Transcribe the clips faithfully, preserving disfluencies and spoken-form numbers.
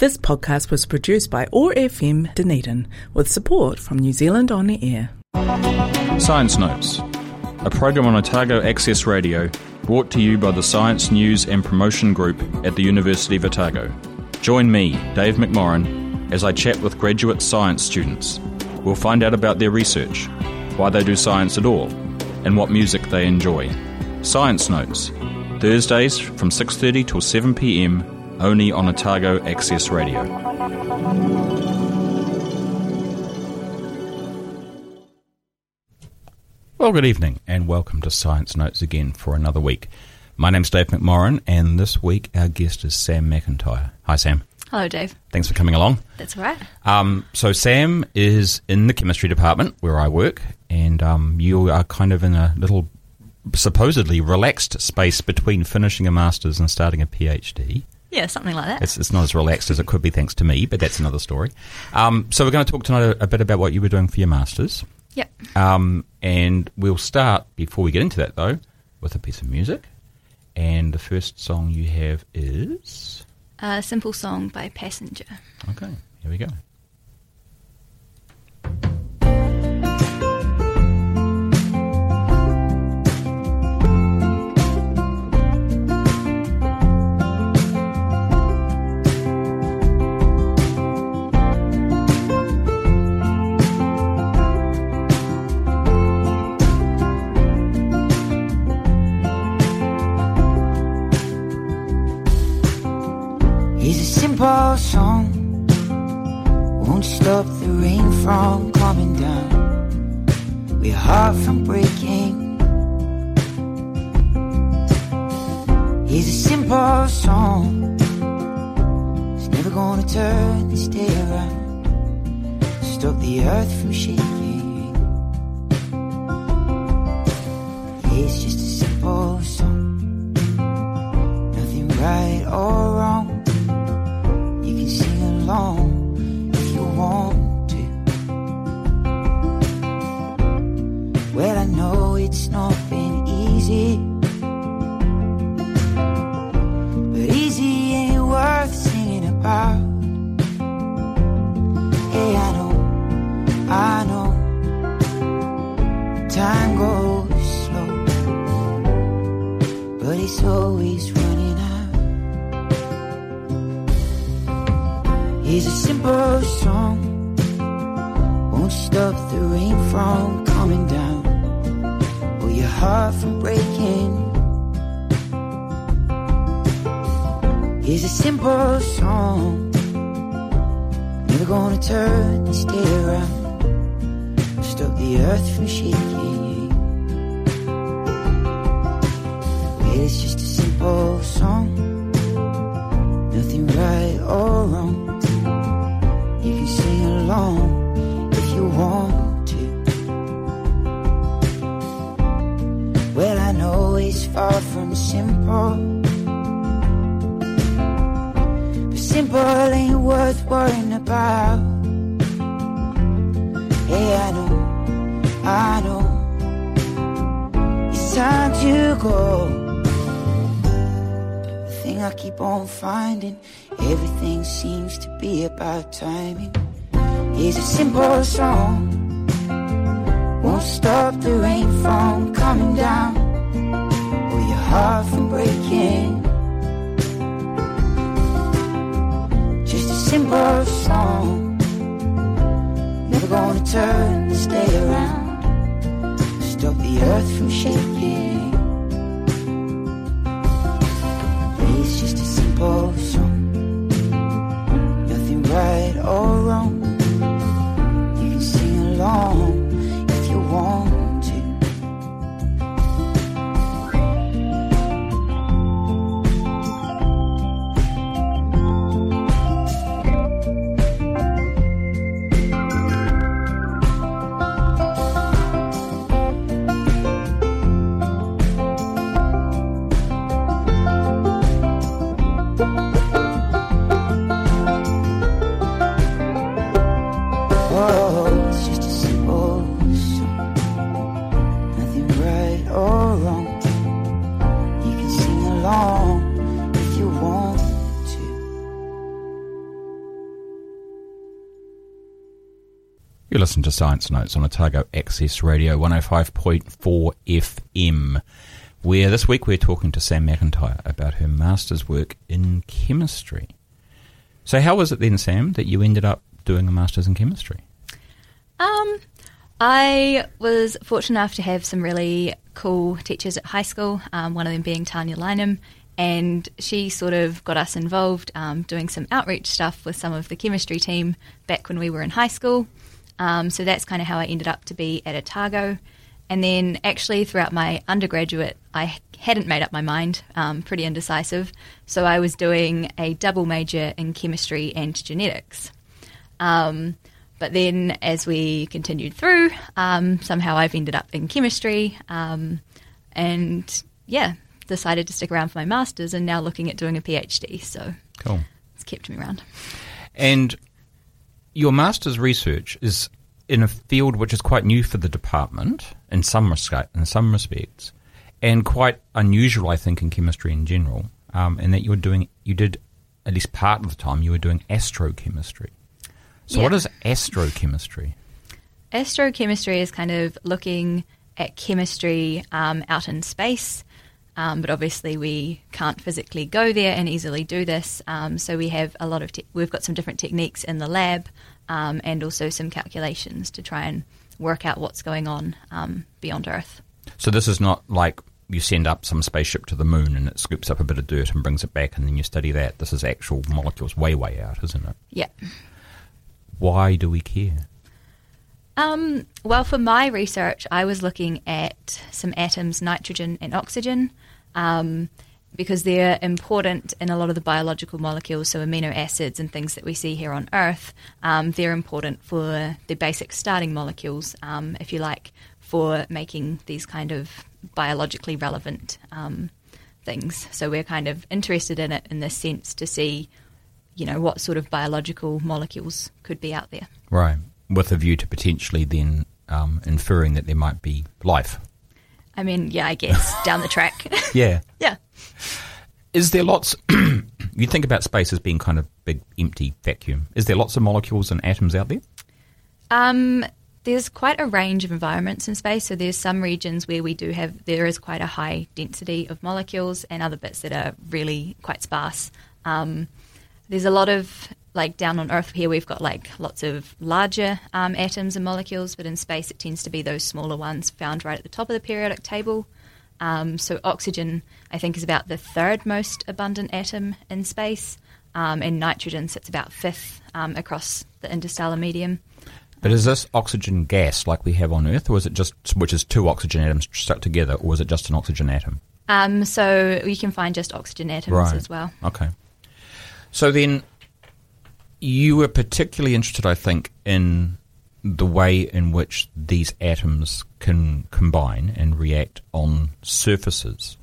This podcast was produced by O R F M Dunedin with support from New Zealand On Air. Science Notes, a program on Otago Access Radio brought to you by the Science News and Promotion Group at the University of Otago. Join me, Dave McMorran, as I chat with graduate science students. We'll find out about their research, why they do science at all, and what music they enjoy. Science Notes, Thursdays from six thirty till seven p.m. only on Otago Access Radio. Well, good evening and welcome to Science Notes again for another week. My name's Dave McMorran and this week our guest is Sam McIntyre. Hi, Sam. Hello, Dave. Thanks for coming along. That's all right. Um, so Sam is in the chemistry department where I work, and um, you are kind of in a little supposedly relaxed space between finishing a master's and starting a PhD. Yeah, something like that. It's, it's not as relaxed as it could be, thanks to me, but that's another story. Um, so we're going to talk tonight a, a bit about what you were doing for your masters. Yep. Um, and we'll start, before we get into that, though, with a piece of music. And the first song you have is? A simple song by Passenger. Okay, here we go. Simple song, won't stop the rain from coming down. We're hard from breaking. Here's a simple song, it's never gonna turn this day around. Stop the earth from shaking. It's just a simple song, nothing right or wrong. Sing along if you want to. Well, I know it's not been easy, but easy ain't worth singing about. Hey, I know, I know, time goes slow, but it's always running out. Here's a simple song, won't stop the rain from coming down, or your heart from breaking. Here's a simple song, never gonna turn this day around, stop the earth from shaking. It's just a simple song, nothing right or wrong. You can sing along if you want to. Well, I know it's far from simple, but simple ain't worth worrying about. Hey, I know, I know, it's time to go. The thing I keep on finding, everything seems to be about timing. Here's a simple song, won't stop the rain from coming down, or your heart from breaking. Just a simple song, never gonna turn this day around, stop the earth from shaking. It's just a simple song, right or wrong, you can sing along if you want to. You listen to Science Notes on Otago Access Radio one oh five point four F M, where this week we're talking to Sam McIntyre about her master's work in chemistry. So how was it then, Sam, that you ended up doing a master's in chemistry? Um, I was fortunate enough to have some really cool teachers at high school, um, one of them being Tanya Lynam, and she sort of got us involved um, doing some outreach stuff with some of the chemistry team back when we were in high school. Um, so that's kind of how I ended up to be at Otago. And then actually throughout my undergraduate, I hadn't made up my mind, um, pretty indecisive. So I was doing a double major in chemistry and genetics. Um, but then as we continued through, um, somehow I've ended up in chemistry um, and, yeah, decided to stick around for my master's and now looking at doing a PhD. So cool. It's kept me around. And your master's research is in a field which is quite new for the department in some resca- in some respects, and quite unusual, I think, in chemistry in general. Um, and that you were doing, you did at least part of the time, you were doing astrochemistry. So, yeah. What is astrochemistry? Astrochemistry is kind of looking at chemistry um, out in space, um, but obviously we can't physically go there and easily do this. Um, so we have a lot of te- we've got some different techniques in the lab. Um, and also some calculations to try and work out what's going on um, beyond Earth. So this is not like you send up some spaceship to the moon and it scoops up a bit of dirt and brings it back and then you study that. This is actual molecules way, way out, isn't it? Yeah. Why do we care? Um, well, for my research, I was looking at some atoms, nitrogen and oxygen, um, because they're important in a lot of the biological molecules, so amino acids and things that we see here on Earth. Um, they're important for the basic starting molecules, um, if you like, for making these kind of biologically relevant um, things. So we're kind of interested in it in this sense to see, you know, what sort of biological molecules could be out there. Right, with a view to potentially then um, inferring that there might be life. I mean, yeah, I guess, down the track. Yeah. Yeah. Is there lots... you think about space as being kind of big, empty vacuum. Is there lots of molecules and atoms out there? Um, there's quite a range of environments in space. So there's some regions where we do have... There is quite a high density of molecules and other bits that are really quite sparse. Um, there's a lot of... Like down on Earth here, we've got like lots of larger um, atoms and molecules, but in space it tends to be those smaller ones found right at the top of the periodic table. Um, so oxygen, I think, is about the third most abundant atom in space, um, and nitrogen sits about fifth um, across the interstellar medium. But is this oxygen gas like we have on Earth, or is it just, which is two oxygen atoms stuck together, or is it just an oxygen atom? Um, so you can find just oxygen atoms right. as well. Okay. So then... You were particularly interested, I think, in the way in which these atoms can combine and react on surfaces,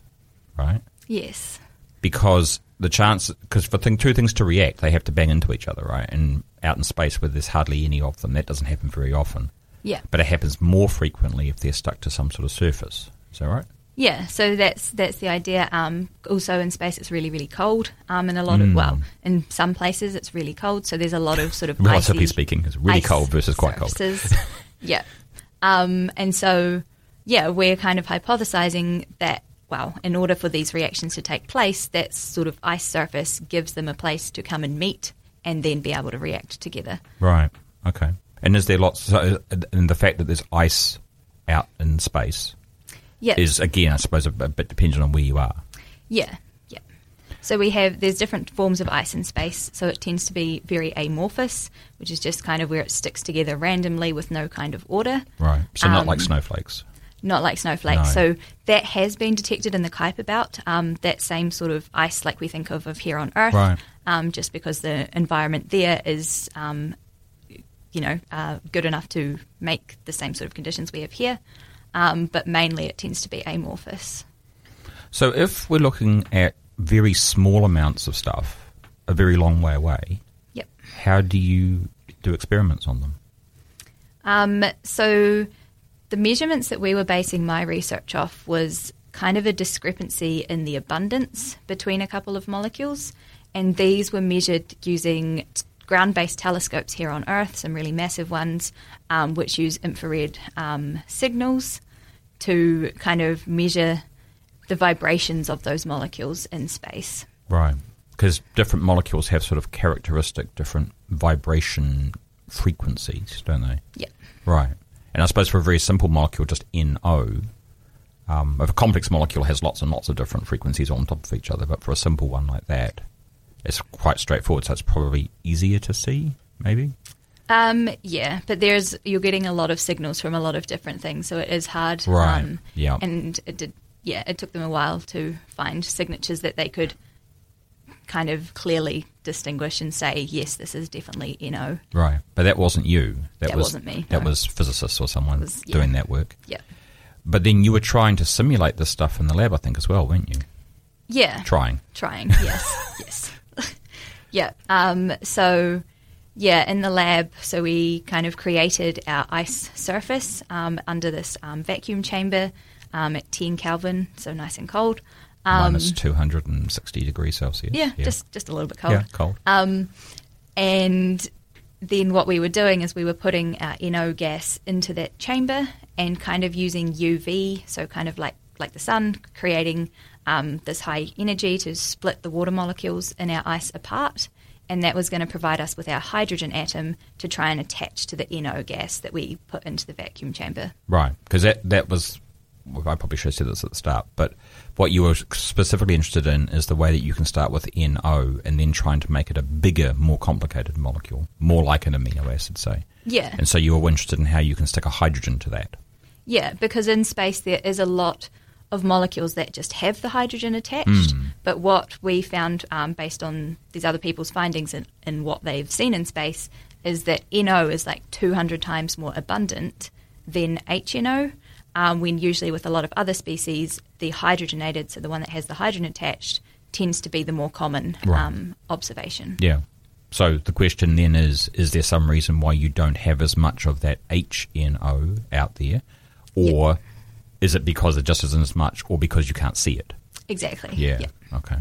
right? Yes. Because the chance, because for thing, two things to react, they have to bang into each other, right? And out in space where there's hardly any of them, that doesn't happen very often. Yeah. But it happens more frequently if they're stuck to some sort of surface. Is that right? Yeah, so that's that's the idea. Um, also in space it's really, really cold. Um, and a lot mm. of, well, in some places it's really cold, so there's a lot of sort of icy... Relatively speaking, it's really cold versus quite surfaces. Cold. Yeah. Um, and so, yeah, we're kind of hypothesising that, well, in order for these reactions to take place, that sort of ice surface gives them a place to come and meet and then be able to react together. Right, okay. And is there lots... So, and the fact that there's ice out in space... Yep. Is, again, I suppose, a bit dependent on where you are. Yeah, yeah. So we have, there's different forms of ice in space, so it tends to be very amorphous, which is just kind of where it sticks together randomly with no kind of order. Right, so um, not like snowflakes. Not like snowflakes. No. So that has been detected in the Kuiper Belt, um, that same sort of ice like we think of, of here on Earth, right. um, just because the environment there is, um, you know, uh, good enough to make the same sort of conditions we have here. Um, but mainly it tends to be amorphous. So if we're looking at very small amounts of stuff, a very long way away, yep. How do you do experiments on them? Um, so the measurements that we were basing my research off was kind of a discrepancy in the abundance between a couple of molecules, and these were measured using t- ground-based telescopes here on Earth, some really massive ones, um, which use infrared um, signals to kind of measure the vibrations of those molecules in space. Right, because different molecules have sort of characteristic different vibration frequencies, don't they? Yeah. Right. And I suppose for a very simple molecule, just N O, um, if a complex molecule has lots and lots of different frequencies on top of each other, but for a simple one like that, it's quite straightforward, so it's probably easier to see, maybe? Um, yeah, but there's you're getting a lot of signals from a lot of different things, so it is hard. Right, um, yeah. And it did, yeah, it took them a while to find signatures that they could kind of clearly distinguish and say, yes, this is definitely N O. Right, but that wasn't you. That, that was, wasn't me. That no. was physicists or someone was, yeah. doing that work. Yeah. But then you were trying to simulate this stuff in the lab, I think, as well, weren't you? Yeah. Trying. Trying, yes, yes. Yeah. Um, so, yeah, in the lab, so we kind of created our ice surface um, under this um, vacuum chamber um, at ten Kelvin, so nice and cold. Um, Minus two hundred sixty degrees Celsius. Yeah, yeah, just just a little bit cold. Yeah, cold. Um, and then what we were doing is we were putting our N O gas into that chamber and kind of using U V, so kind of like, like the sun, creating Um, this high energy to split the water molecules in our ice apart, and that was going to provide us with our hydrogen atom to try and attach to the N O gas that we put into the vacuum chamber. Right, because that, that was, well, I probably should have said this at the start, but what you were specifically interested in is the way that you can start with N O and then trying to make it a bigger, more complicated molecule, more like an amino acid, say. Yeah. And so you were interested in how you can stick a hydrogen to that. Yeah, because in space there is a lot of molecules that just have the hydrogen attached, mm. but what we found um, based on these other people's findings and, and what they've seen in space is that N O is like two hundred times more abundant than H N O, um, when usually with a lot of other species, the hydrogenated, so the one that has the hydrogen attached, tends to be the more common right. um, observation. Yeah. So the question then is, is there some reason why you don't have as much of that H N O out there, or... Yep. Is it because it just isn't as much or because you can't see it? Exactly. Yeah. Yep. Okay.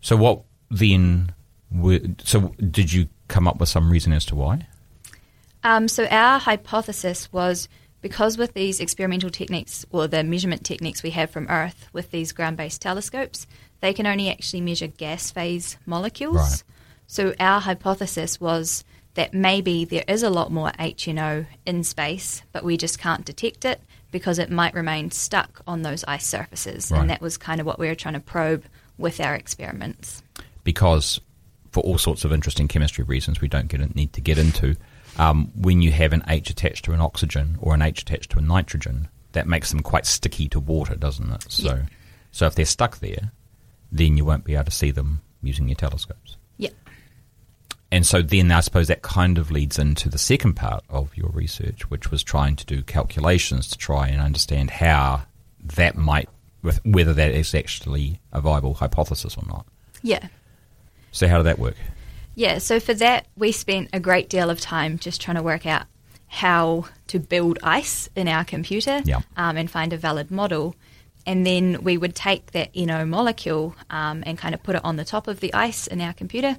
So what then were, so did you come up with some reason as to why? Um, so our hypothesis was because with these experimental techniques or the measurement techniques we have from Earth with these ground-based telescopes, they can only actually measure gas phase molecules. Right. So our hypothesis was that maybe there is a lot more H N O in space, but we just can't detect it because it might remain stuck on those ice surfaces. Right. And that was kind of what we were trying to probe with our experiments. Because for all sorts of interesting chemistry reasons we don't get, need to get into, um, when you have an H attached to an oxygen or an H attached to a nitrogen, that makes them quite sticky to water, doesn't it? So, yeah. so if they're stuck there, then you won't be able to see them using your telescopes. Yeah. And so then I suppose that kind of leads into the second part of your research, which was trying to do calculations to try and understand how that might, whether that is actually a viable hypothesis or not. Yeah. So how did that work? Yeah, so for that we spent a great deal of time just trying to work out how to build ice in our computer yeah. um, and find a valid model. And then we would take that N O molecule um, and kind of put it on the top of the ice in our computer.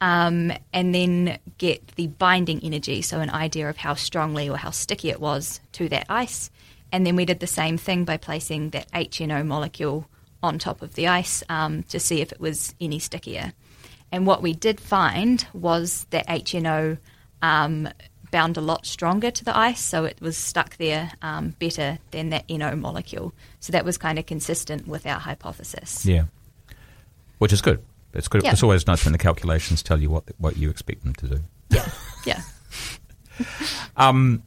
Um, and then get the binding energy, so an idea of how strongly or how sticky it was to that ice. And then we did the same thing by placing that H N O molecule on top of the ice um, to see if it was any stickier. And what we did find was that H N O um, bound a lot stronger to the ice, so it was stuck there um, better than that N O molecule. So that was kind of consistent with our hypothesis. Yeah, which is good. It's good. Yep. It's always nice when the calculations tell you what what you expect them to do. Yeah, yeah. um,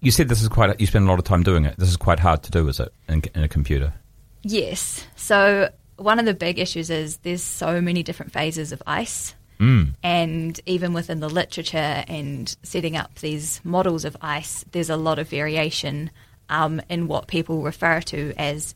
you said this is quite. A, you spend a lot of time doing it. This is quite hard to do, is it, in, in a computer? Yes. So one of the big issues is there's so many different phases of ice, mm. and even within the literature and setting up these models of ice, there's a lot of variation um, in what people refer to as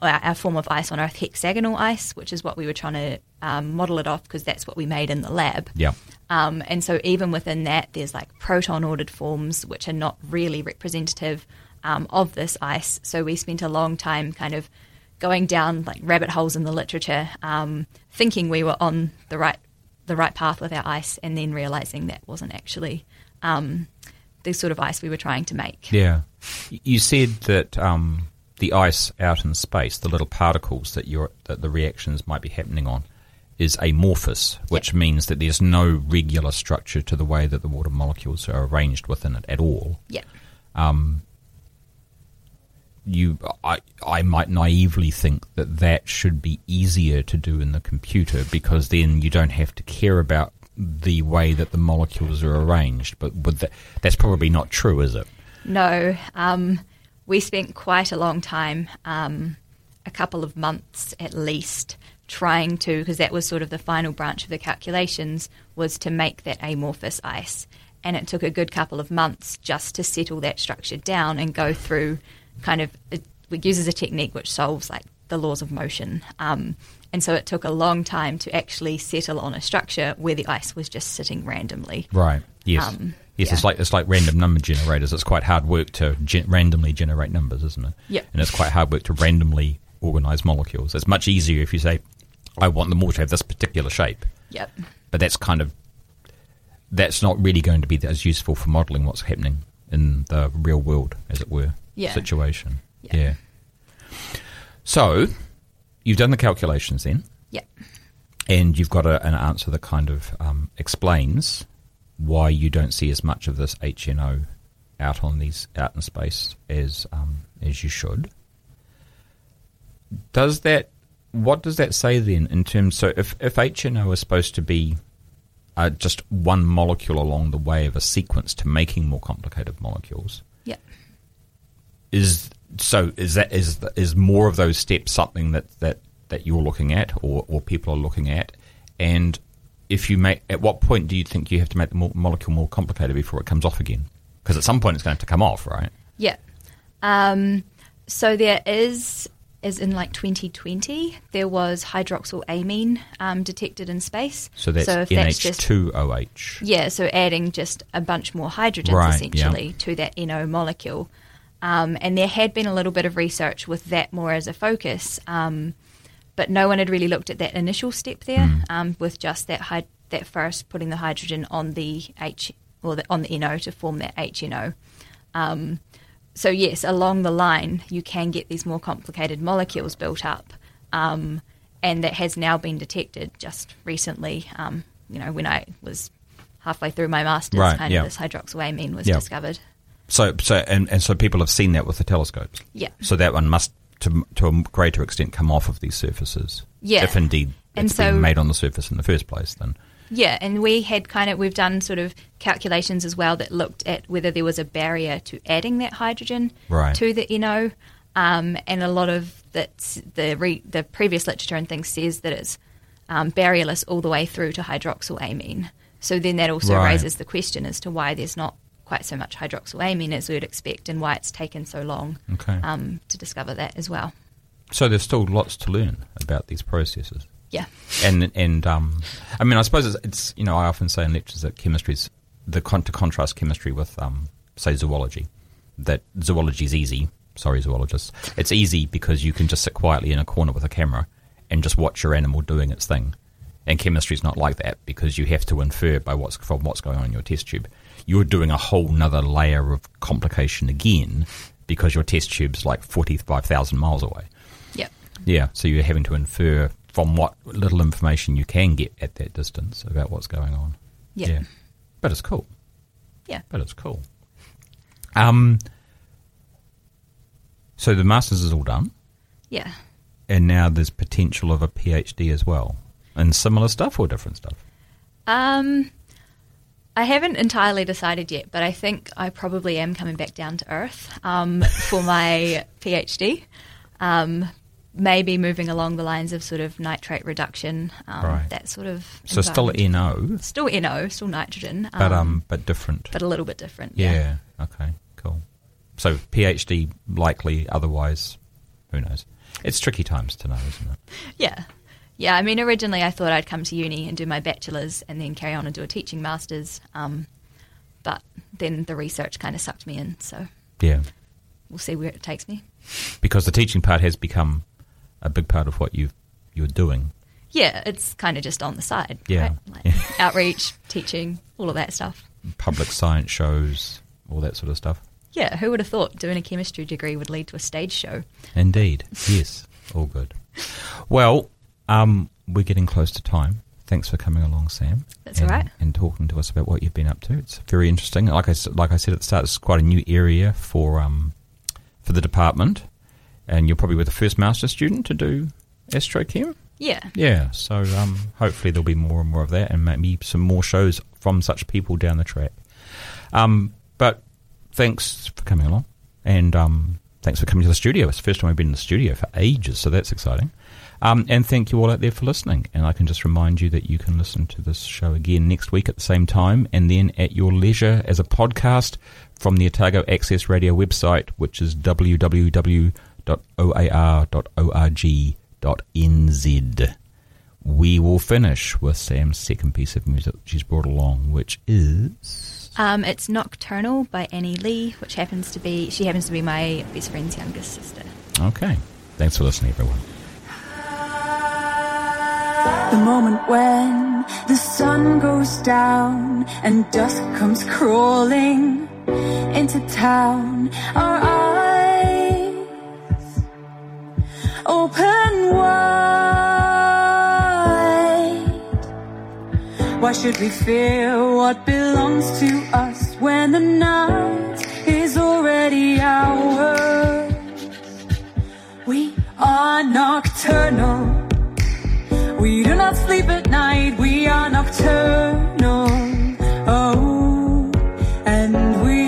our, our form of ice on Earth, hexagonal ice, which is what we were trying to Um, model it off because that's what we made in the lab. Yeah. Um, and so even within that, there's like proton-ordered forms which are not really representative um, of this ice. So we spent a long time kind of going down like rabbit holes in the literature, um, thinking we were on the right the right path with our ice, and then realising that wasn't actually um, the sort of ice we were trying to make. Yeah. You said that um, the ice out in space, the little particles that, you're, that the reactions might be happening on, is amorphous, which yep. means that there's no regular structure to the way that the water molecules are arranged within it at all. Yeah. Um, you, I, I might naively think that that should be easier to do in the computer, because then you don't have to care about the way that the molecules are arranged. But would that, that's probably not true, is it? No. Um, we spent quite a long time, um, a couple of months at least, trying to, because that was sort of the final branch of the calculations, was to make that amorphous ice. And it took a good couple of months just to settle that structure down and go through kind of, it uses a technique which solves like the laws of motion. Um, and so it took a long time to actually settle on a structure where the ice was just sitting randomly. Right, yes. Um, yes, yeah. it's like it's like random number generators. It's quite hard work to gen- randomly generate numbers, isn't it? Yeah. And it's quite hard work to randomly organise molecules. It's much easier if you say, I want them all to have this particular shape. Yep. But that's kind of, that's not really going to be as useful for modelling what's happening in the real world, as it were, yeah. situation. Yep. Yeah. So you've done the calculations then. Yep. And you've got a, an answer that kind of um, explains why you don't see as much of this H N O out on these out in space as um, as you should. Does that? What does that say then in terms, so if, if H N O is supposed to be uh, just one molecule along the way of a sequence to making more complicated molecules, yeah, is so is that is is more of those steps something that, that, that you're looking at or, or people are looking at, and if you make, at what point do you think you have to make the molecule more complicated before it comes off again? Because at some point it's going to have to come off, right? Yeah. Um, so there is. As in like twenty twenty, there was hydroxylamine um, detected in space. So that's so N H two O H. Just, yeah, so adding just a bunch more hydrogens right, essentially yeah. to that N O molecule. Um, and there had been a little bit of research with that more as a focus, um, but no one had really looked at that initial step there mm. um, with just that hyd- that first putting the hydrogen on the H or the, on the N O to form that H N O. Um, So yes, along the line, you can get these more complicated molecules built up, um, and that has now been detected just recently. Um, you know, when I was halfway through my master's, right, kind yeah. of this hydroxyamine was yeah. discovered. So, so and, and so people have seen that with the telescopes. Yeah. So that one must, to to a greater extent, come off of these surfaces. Yeah. If indeed and it's so, been made on the surface in the first place, then. Yeah, and we had kind of, we've done sort of calculations as well that looked at whether there was a barrier to adding that hydrogen right. to the N O, um, and a lot of that's the re, the previous literature and things says that it's um, barrierless all the way through to hydroxylamine. So then that also right. raises the question as to why there's not quite so much hydroxylamine as we'd expect, and why it's taken so long okay. um, to discover that as well. So there's still lots to learn about these processes. Yeah, and and um, I mean, I suppose it's, it's you know, I often say in lectures that chemistry's the con- to contrast chemistry with um, say zoology, that zoology is easy. Sorry, zoologists, it's easy because you can just sit quietly in a corner with a camera and just watch your animal doing its thing. And chemistry's not like that, because you have to infer by what's from what's going on in your test tube. You're doing a whole nother layer of complication again, because your test tube's like forty-five thousand miles away. Yeah, yeah. So you're having to infer from what little information you can get at that distance about what's going on. Yeah. yeah. But it's cool. Yeah. But it's cool. Um. So the master's is all done. Yeah. And now there's potential of a PhD as well. And similar stuff or different stuff? Um, I haven't entirely decided yet, but I think I probably am coming back down to earth um, for my PhD. Um Maybe moving along the lines of sort of nitrate reduction, um, right. that sort of. So still N O, still N O, still nitrogen, but um, um, but different, but a little bit different. Yeah. yeah. Okay. Cool. So PhD likely, otherwise, who knows? It's tricky times to know, isn't it? Yeah, yeah. I mean, originally I thought I'd come to uni and do my bachelor's and then carry on and do a teaching master's, um, but then the research kind of sucked me in. So yeah, we'll see where it takes me. Because the teaching part has become a big part of what you you're doing. yeah, it's kind of just on the side. Yeah. Right? Like yeah. Outreach, teaching, all of that stuff. Public science shows, all that sort of stuff. Yeah, who would have thought doing a chemistry degree would lead to a stage show? Indeed, yes, all good. Well, um, we're getting close to time. Thanks for coming along, Sam. That's and, all right. And talking to us about what you've been up to. It's very interesting. Like I, like I said at the start, it's quite a new area for um for the department, and you probably were the first master's student to do astrochem. Yeah. Yeah, so um, hopefully there'll be more and more of that, and maybe some more shows from such people down the track. Um, but... Thanks for coming along, and um, thanks for coming to the studio. It's the first time I've been in the studio for ages, so that's exciting. Um, and thank you all out there for listening. And I can just remind you that you can listen to this show again next week at the same time, and then at your leisure as a podcast from the Otago Access Radio website, which is w w w dot o a r dot org dot n z. We will finish with Sam's second piece of music she's brought along, which is... Um, it's Nocturnal by Annie Lee, which happens to be, she happens to be my best friend's youngest sister. Okay. Thanks for listening, everyone. The moment when the sun goes down and dusk comes crawling into town, our eyes open wide. Why should we fear what belongs to us when the night is already ours? We are nocturnal. We do not sleep at night. We are nocturnal. Oh, and we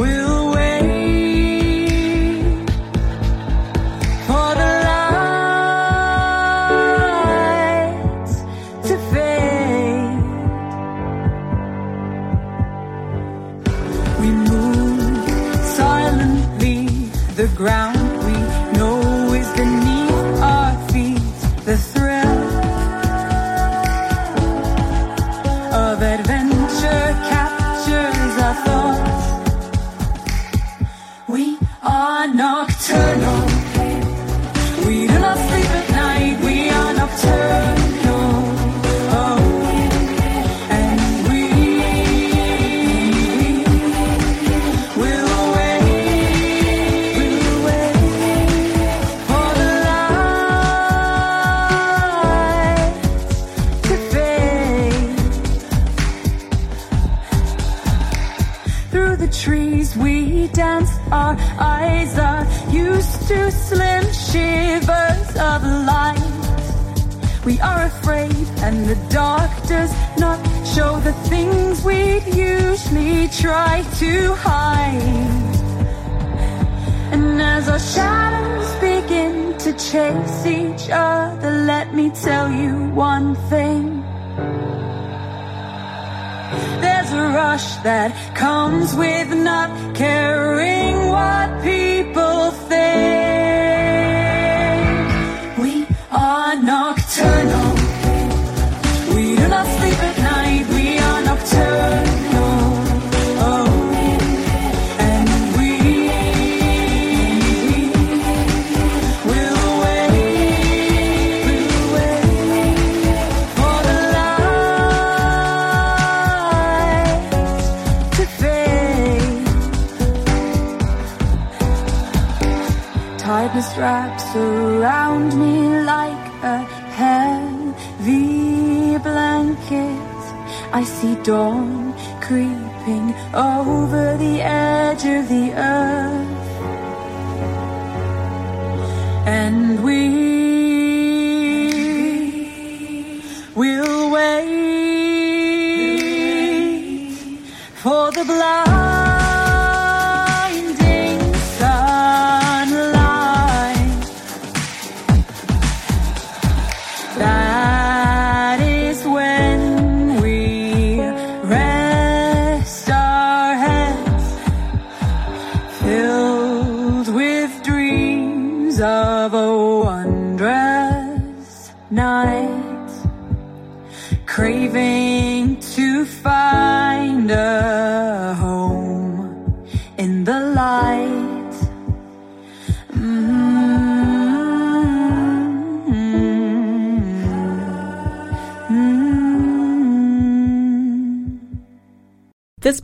will wait for the the ground we know is beneath our feet, the thrill of adventure captures our thoughts. We are nocturnal. We do not sleep at night. We are nocturnal. Our eyes are used to slim shivers of light. We are afraid, and the dark does not show the things we'd usually try to hide. And as our shadows begin to chase each other, let me tell you one thing. There's a rush that comes with not caring what people think. We are nocturnal. We do not sleep at night. We are nocturnal. Oh. Darkness wraps around me like a heavy blanket. I see dawn creeping over the edge of the earth, and we will wait for the blind. Craving to find a home in the light. Mm-hmm. This